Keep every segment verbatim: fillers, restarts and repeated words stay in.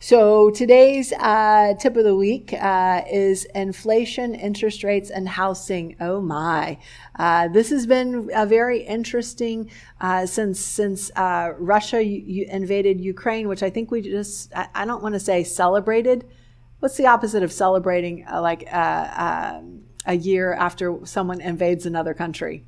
So today's uh, tip of the week uh, is inflation, interest rates, and housing. Oh my. Uh, this has been a very interesting uh, since since uh, Russia u- u invaded Ukraine, which I think we just, I, I don't want to say celebrated. What's the opposite of celebrating uh, like uh, uh, a year after someone invades another country?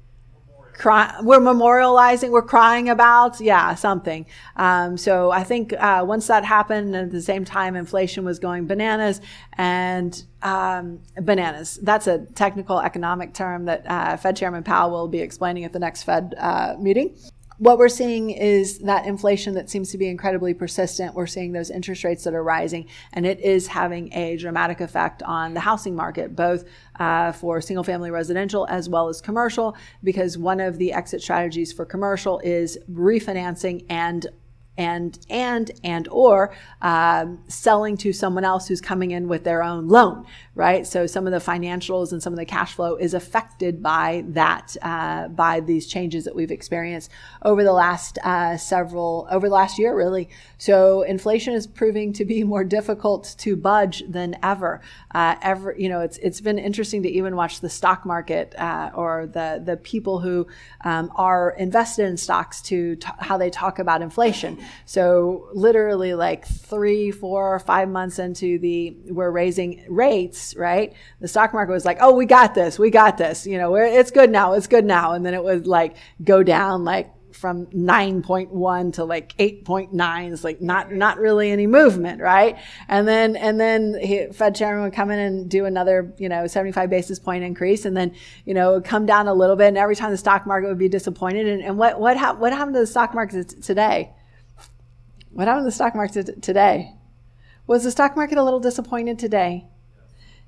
Cry, we're memorializing, we're crying about, yeah, something. Um, so I think uh, once that happened, at the same time, inflation was going bananas and um, bananas. That's a technical economic term that uh, Fed Chairman Powell will be explaining at the next Fed uh, meeting. What we're seeing is that inflation that seems to be incredibly persistent. We're seeing those interest rates that are rising, and it is having a dramatic effect on the housing market, both uh, for single-family residential as well as commercial, because one of the exit strategies for commercial is refinancing and and and and or um, selling to someone else who's coming in with their own loan, right? So some of the financials and some of the cash flow is affected by that, uh, by these changes that we've experienced over the last uh, several, over the last year, really. So inflation is proving to be more difficult to budge than ever. Uh, ever, you know, it's it's been interesting to even watch the stock market uh, or the the people who um, are invested in stocks to t- how they talk about inflation. So literally like three, four, or five months into the, we're raising rates, right? The stock market was like, oh, we got this. We got this. You know, we're, it's good now. It's good now. And then it would like go down like from nine point one to like eight point nine. It's like not, not really any movement, right? And then, and then he, Fed Chairman would come in and do another, you know, seventy-five basis point increase. And then, you know, come down a little bit. And every time the stock market would be disappointed. And, and what, what, ha- what happened to the stock market t- today? What happened to the stock market today? Was the stock market a little disappointed today?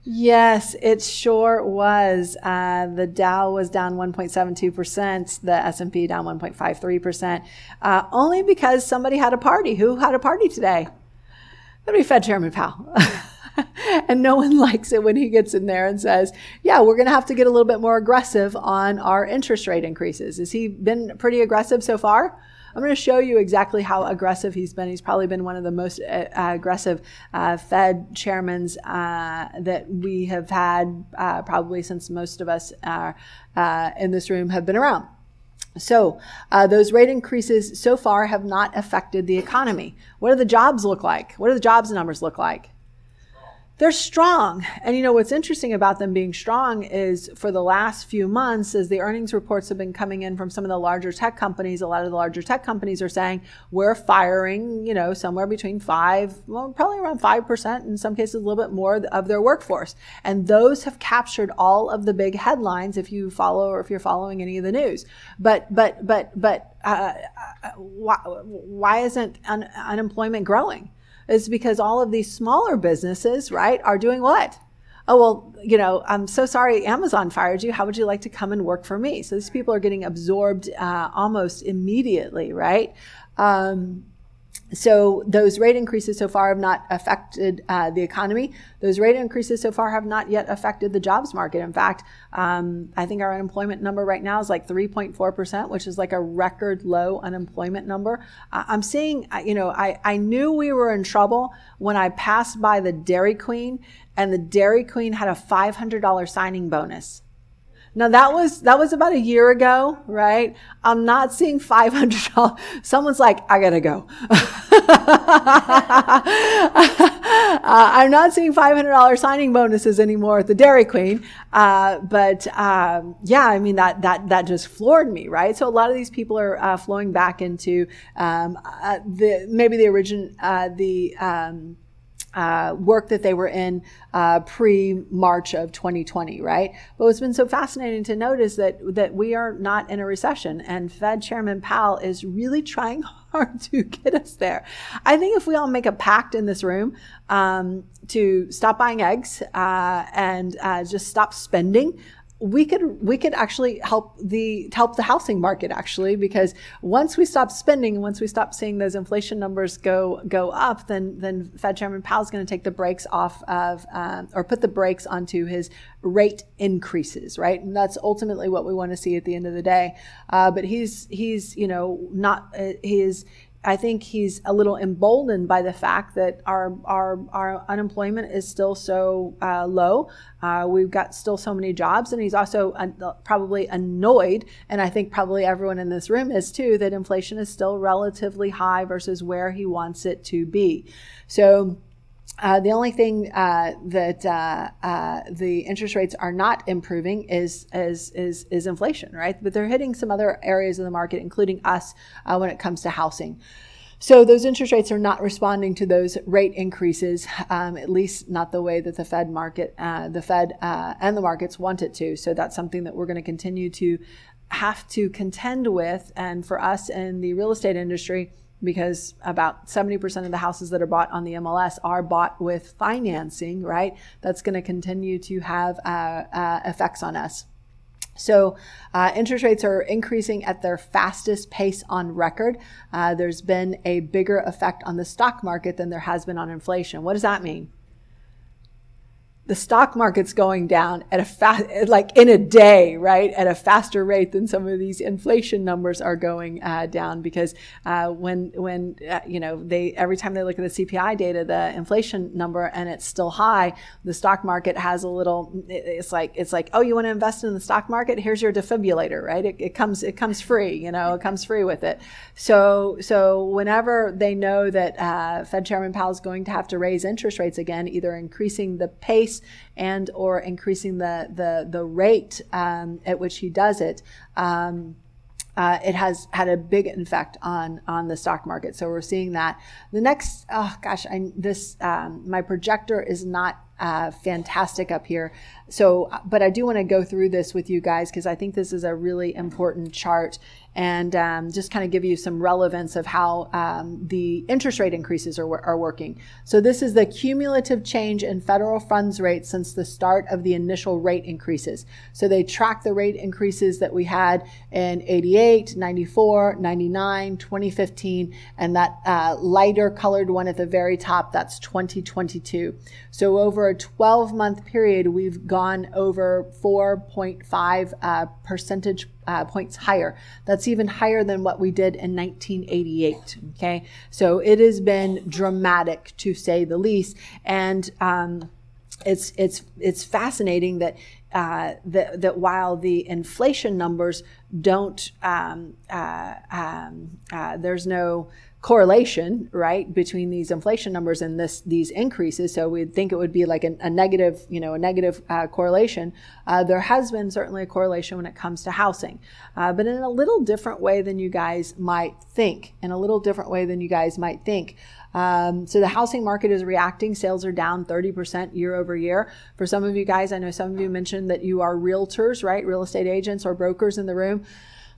Yes, it sure was. Uh, the Dow was down one point seven two percent, the S and P down one point five three percent, uh, only because somebody had a party. Who had a party today? That'd be Fed Chairman Powell. And no one likes it when he gets in there and says, yeah, we're going to have to get a little bit more aggressive on our interest rate increases. Has he been pretty aggressive so far? I'm going to show you exactly how aggressive he's been. He's probably been one of the most uh, aggressive uh, Fed chairmans uh, that we have had uh, probably since most of us are, uh, in this room have been around. So uh, those rate increases so far have not affected the economy. What do the jobs look like? What do the jobs numbers look like? They're strong. And you know, what's interesting about them being strong is for the last few months, as the earnings reports have been coming in from some of the larger tech companies, a lot of the larger tech companies are saying we're firing, you know, somewhere between five, well, probably around five percent, in some cases a little bit more of their workforce. And those have captured all of the big headlines if you follow, or if you're following any of the news. But, but, but, but, uh, why, why isn't un- unemployment growing? Is because all of these smaller businesses, right, are doing what? Oh, well, you know, I'm so sorry Amazon fired you. How would you like to come and work for me? So these people are getting absorbed uh, almost immediately, right? Um, so those rate increases so far have not affected uh, the economy. Those rate increases so far have not yet affected the jobs market. In fact, um, I think our unemployment number right now is like three point four percent, which is like a record low unemployment number. Uh, I'm seeing, you know, I, I knew we were in trouble when I passed by the Dairy Queen, and the Dairy Queen had a five hundred dollars signing bonus. Now that was, that was about a year ago, right? I'm not seeing five hundred dollars. Someone's like, I gotta go. uh, I'm not seeing five hundred dollars signing bonuses anymore at the Dairy Queen. Uh, but, um, yeah, I mean, that, that, that just floored me, right? So a lot of these people are, uh, flowing back into, um, uh, the, maybe the origin, uh, the, um, Uh, work that they were in uh, pre-March of twenty twenty, right? But what's been so fascinating to note is that that we are not in a recession, and Fed Chairman Powell is really trying hard to get us there. I think if we all make a pact in this room um, to stop buying eggs uh, and uh, just stop spending, we could we could actually help the help the housing market, actually, because once we stop spending, once we stop seeing those inflation numbers go go up, then then Fed Chairman Powell's going to take the brakes off of um, or put the brakes onto his rate increases, right? And that's ultimately what we want to see at the end of the day. Uh, but he's he's you know not uh, he's. I think he's a little emboldened by the fact that our our, our unemployment is still so uh, low. Uh, we've got still so many jobs, and he's also un- probably annoyed, and I think probably everyone in this room is too, that inflation is still relatively high versus where he wants it to be. So Uh, the only thing uh, that uh, uh, the interest rates are not improving is is is is inflation, right? But they're hitting some other areas of the market, including us, uh, when it comes to housing. So those interest rates are not responding to those rate increases, um, at least not the way that the Fed market, uh, the Fed uh, and the markets want it to. So that's something that we're going to continue to have to contend with, and for us in the real estate industry, because about seventy percent of the houses that are bought on the M L S are bought with financing, right? That's going to continue to have uh, uh, effects on us. So uh, interest rates are increasing at their fastest pace on record. Uh, there's been a bigger effect on the stock market than there has been on inflation. What does that mean? The stock market's going down at a fast, like in a day, right? At a faster rate than some of these inflation numbers are going uh, down, because uh, when when uh, you know they every time they look at the C P I data, the inflation number, and it's still high, the stock market has a little. It's like it's like oh, you want to invest in the stock market? Here's your defibrillator, right? It, it comes it comes free, you know, it comes free with it. So so whenever they know that uh, Fed Chairman Powell is going to have to raise interest rates again, either increasing the pace and or increasing the the the rate um, at which he does it, um, uh, it has had a big effect on on the stock market. So we're seeing that. The next, oh gosh, I, this um, my projector is not uh, fantastic up here. So, but I do want to go through this with you guys because I think this is a really important chart, and um, just kind of give you some relevance of how um, the interest rate increases are, are working. So this is the cumulative change in federal funds rate since the start of the initial rate increases. So they track the rate increases that we had in eighty-eight, ninety-four, ninety-nine, twenty fifteen, and that uh, lighter colored one at the very top, that's twenty twenty-two. So over a twelve-month period, we've gone gone over four point five uh, percentage uh, points higher. That's even higher than what we did in nineteen eighty-eight, okay? So it has been dramatic, to say the least, and um, it's it's it's fascinating that uh, that, that while the inflation numbers don't, um, uh, um, uh, there's no correlation, right, between these inflation numbers and this these increases. So we'd think it would be like an, a negative, you know, a negative uh, correlation. Uh, there has been certainly a correlation when it comes to housing, uh, but in a little different way than you guys might think. In a little different way than you guys might think. Um, so the housing market is reacting. Sales are down thirty percent year over year. For some of you guys, I know some of you mentioned that you are realtors, right? Real estate agents or brokers in the room.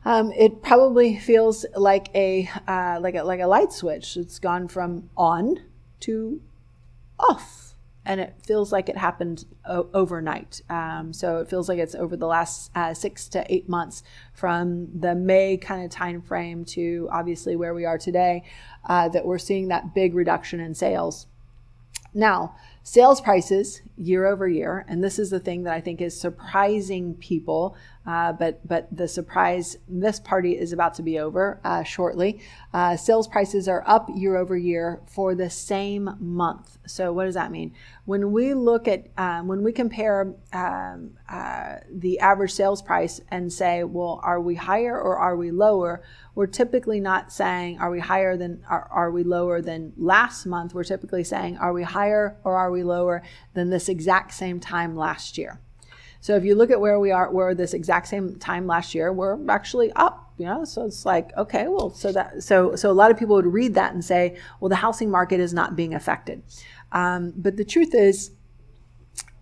Um, it probably feels like a, uh, like a like a light switch. It's gone from on to off, and it feels like it happened o- overnight. Um, so it feels like it's over the last uh, six to eight months, from the May kind of time frame to obviously where we are today, uh, that we're seeing that big reduction in sales. Now, sales prices year over year, and this is the thing that I think is surprising people, uh, but but the surprise, this party is about to be over uh, shortly. Uh, sales prices are up year over year for the same month. So what does that mean? When we look at, um, when we compare um, uh, the average sales price and say, well, are we higher or are we lower? We're typically not saying, are we higher than, are, are we lower than last month? We're typically saying, are we higher or are we lower than this exact same time last year? So if you look at where we are, where this exact same time last year, we're actually up, you know? So it's like, okay, well, so that, so, so a lot of people would read that and say, well, the housing market is not being affected. Um, but the truth is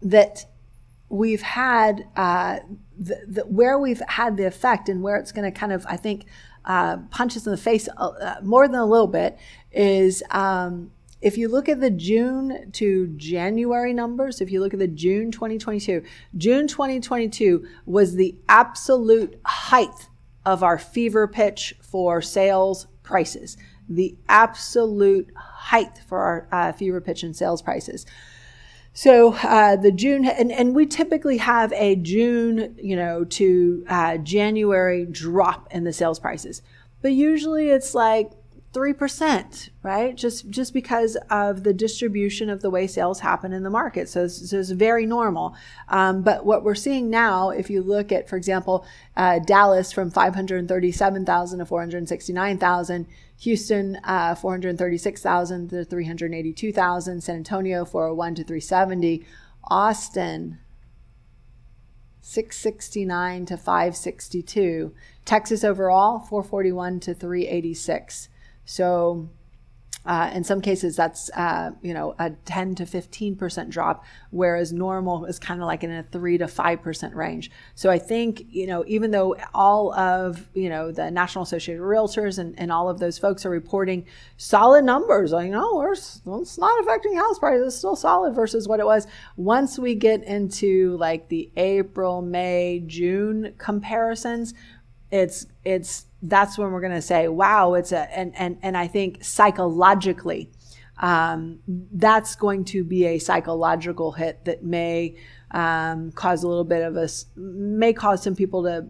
that we've had, uh, the, the, where we've had the effect and where it's going to kind of, I think, uh, punch us in the face uh, more than a little bit is, um, If you look at the June to January numbers, if you look at the June twenty twenty-two, June twenty twenty-two was the absolute height of our fever pitch for sales prices, the absolute height for our uh, fever pitch and sales prices. So uh, the June, and, and we typically have a June, you know, to uh, January drop in the sales prices, but usually it's like three percent, right? Just just because of the distribution of the way sales happen in the market. So, so it's very normal. Um, but what we're seeing now, if you look at, for example, uh, Dallas from five hundred thirty-seven thousand to four hundred sixty-nine thousand, Houston, uh, four hundred thirty-six thousand to three hundred eighty-two thousand, San Antonio, four oh one to three seventy, Austin, six sixty-nine to five sixty-two, Texas overall, four forty-one to three eighty-six. So uh, in some cases, that's, uh, you know, a ten to fifteen percent drop, whereas normal is kind of like in a three to five percent range. So I think, you know, even though all of, you know, the National Association of Realtors and, and all of those folks are reporting solid numbers, like, no, it's not affecting house prices, it's still solid versus what it was. Once we get into like the April, May, June comparisons, it's, it's, that's when we're going to say, wow, it's a, and, and, and I think psychologically, um, that's going to be a psychological hit that may, um, cause a little bit of a, may cause some people to,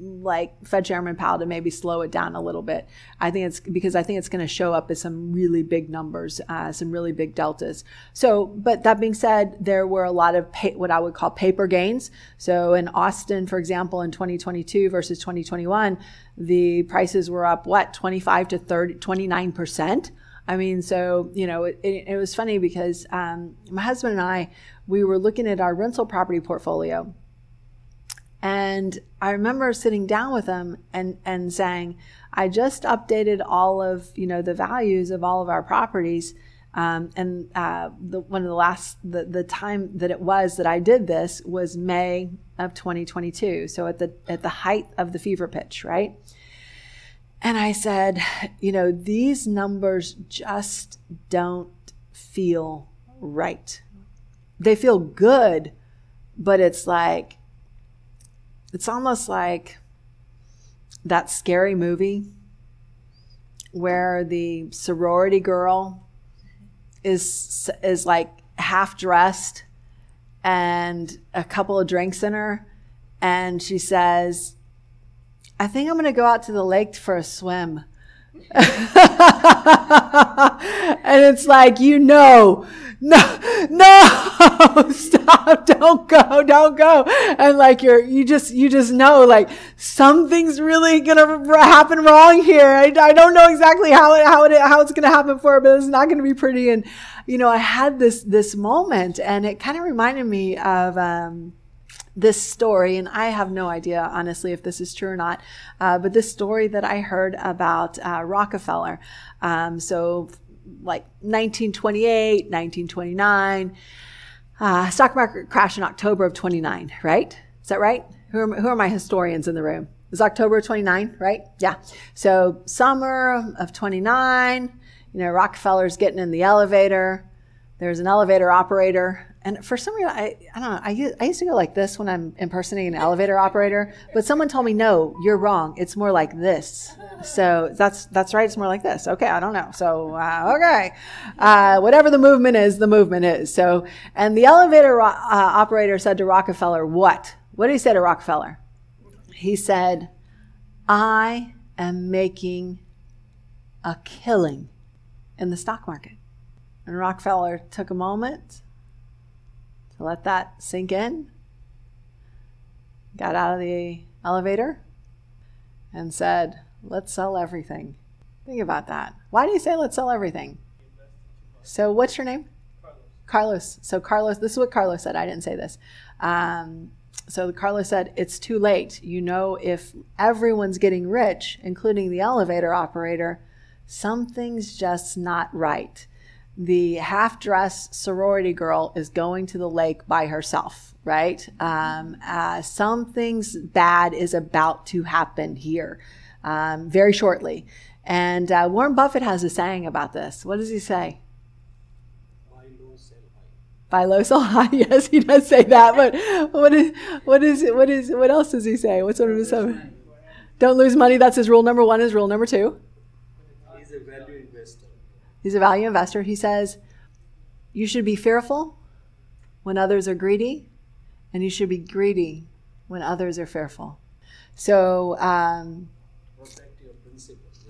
like Fed Chairman Powell, to maybe slow it down a little bit. I think it's because I think it's going to show up as some really big numbers, uh, some really big deltas. So, but that being said, there were a lot of pay, what I would call paper gains. So in Austin, for example, in twenty twenty-two versus twenty twenty-one, the prices were up, what, twenty-five to thirty, twenty-nine percent. I mean, so, you know, it, it, it was funny because um, my husband and I, we were looking at our rental property portfolio. And I remember sitting down with him and, and saying, I just updated all of, you know, the values of all of our properties. Um, and uh, the, one of the last, the, the time that it was that I did this was May of twenty twenty-two. So at the at the height of the fever pitch, right? And I said, you know, these numbers just don't feel right. They feel good, but it's like, it's almost like that scary movie where the sorority girl is is like half dressed and a couple of drinks in her, and she says, I think I'm going to go out to the lake for a swim. And it's like, you know, no, no, stop, don't go, don't go. And like, you're, you just, you just know, like, something's really going to happen wrong here. I, I don't know exactly how it, how it, how it's going to happen for her, but it's not going to be pretty. And, you know, I had this, this moment, and it kind of reminded me of, um, this story, and I have no idea, honestly, if this is true or not, uh, but this story that I heard about uh, Rockefeller. Um, so like nineteen twenty-eight, nineteen twenty-nine, uh, stock market crash in October of twenty-nine, right? Is that right? Who are, who are my historians in the room? It's October of twenty-nine, right? Yeah. So summer of twenty-nine, you know, Rockefeller's getting in the elevator. There's an elevator operator. And for some reason, I, I don't know, I used, I used to go like this when I'm impersonating an elevator operator, but someone told me, no, you're wrong. It's more like this. So that's that's right. It's more like this. Okay, I don't know. So, uh, okay. Uh, whatever the movement is, the movement is. So, and the elevator uh, operator said to Rockefeller, what? What did he say to Rockefeller? He said, I am making a killing in the stock market. And Rockefeller took a moment to let that sink in, got out of the elevator, and said, let's sell everything. Think about that. Why do you say let's sell everything? So what's your name? Carlos. Carlos. So Carlos, this is what Carlos said. I didn't say this. Um, so Carlos said, it's too late. You know, if everyone's getting rich, including the elevator operator, something's just not right. The half-dressed sorority girl is going to the lake by herself, right? Um, uh, something's bad is about to happen here um, very shortly. And uh, Warren Buffett has a saying about this. What does he say? buy low, sell high. Yes, he does say that. But what is what is what is what else does he say? What sort of assumption? Don't lose money. That's his rule number one. His rule number two. He's a value investor. He's a value investor. He says you should be fearful when others are greedy, and you should be greedy when others are fearful. So. Um,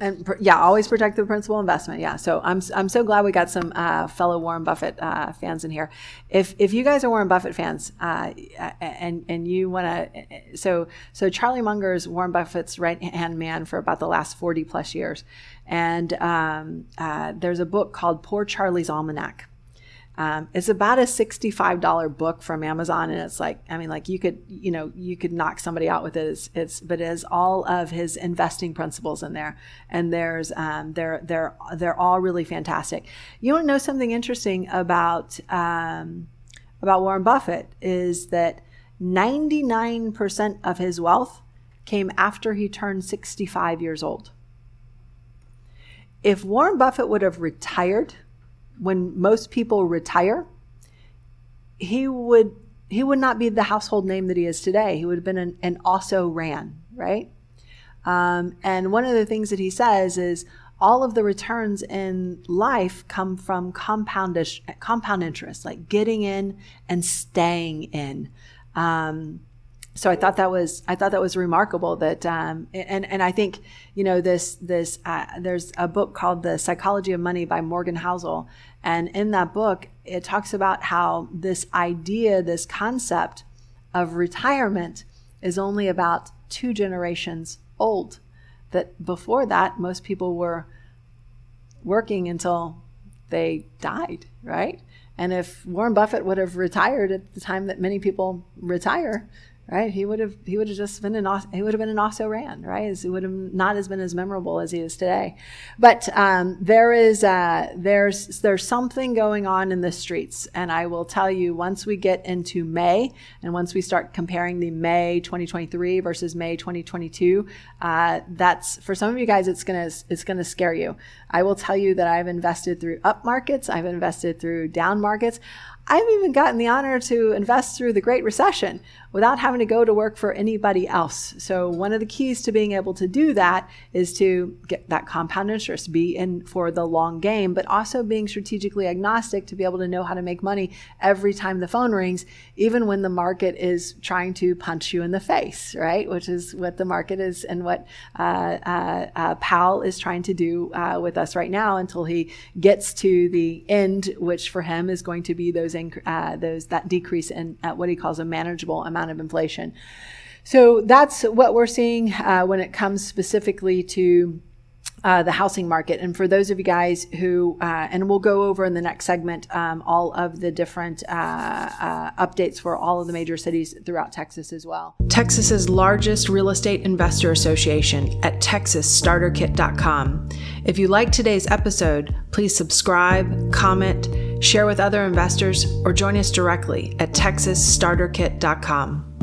And yeah, always protect the principal investment. Yeah, so I'm I'm so glad we got some uh, fellow Warren Buffett uh, fans in here. If if you guys are Warren Buffett fans, uh, and and you want to, so so Charlie Munger is Warren Buffett's right hand man for about the last forty plus years, and um, uh, there's a book called Poor Charlie's Almanac. Um, it's about a sixty-five dollar book from Amazon, and it's like, I mean, like you could, you know, you could knock somebody out with it. It's, it's but it has all of his investing principles in there, and there's, um, they're, they're, they're all really fantastic. You want to know something interesting about, um, about Warren Buffett is that ninety-nine percent of his wealth came after he turned sixty-five years old. If Warren Buffett would have retired when most people retire, he would he would not be the household name that he is today. He would have been an, an also ran, right? Um, and one of the things that he says is all of the returns in life come from compound compound interest, like getting in and staying in. Um, so I thought that was I thought that was remarkable. That um, and and I think you know this this uh, there's a book called The Psychology of Money by Morgan Housel, and in that book it talks about how this idea, this concept of retirement, is only about two generations old. That before that, most people were working until they died, right? And if Warren Buffett would have retired at the time that many people retire, right, he would have he would have just been an he would have been an also ran, right? He would have not has been as memorable as he is today. But um, there is uh, there's there's something going on in the streets, and I will tell you once we get into May, and once we start comparing the May twenty twenty-three versus May twenty twenty-two, uh, that's for some of you guys it's gonna it's gonna scare you. I will tell you that I've invested through up markets, I've invested through down markets. I've even gotten the honor to invest through the Great Recession without having to go to work for anybody else. So one of the keys to being able to do that is to get that compound interest, be in for the long game, but also being strategically agnostic to be able to know how to make money every time the phone rings, even when the market is trying to punch you in the face, right? Which is what the market is and what uh, uh, uh, Powell is trying to do uh, with us right now until he gets to the end, which for him is going to be those Uh, those that decrease in at what he calls a manageable amount of inflation. So that's what we're seeing uh, when it comes specifically to uh, the housing market. And for those of you guys who, uh, and we'll go over in the next segment um, all of the different uh, uh, updates for all of the major cities throughout Texas as well. Texas's largest real estate investor association at Texas Starter Kit dot com. If you like today's episode, please subscribe, comment, share with other investors, or join us directly at Texas Starter Kit dot com.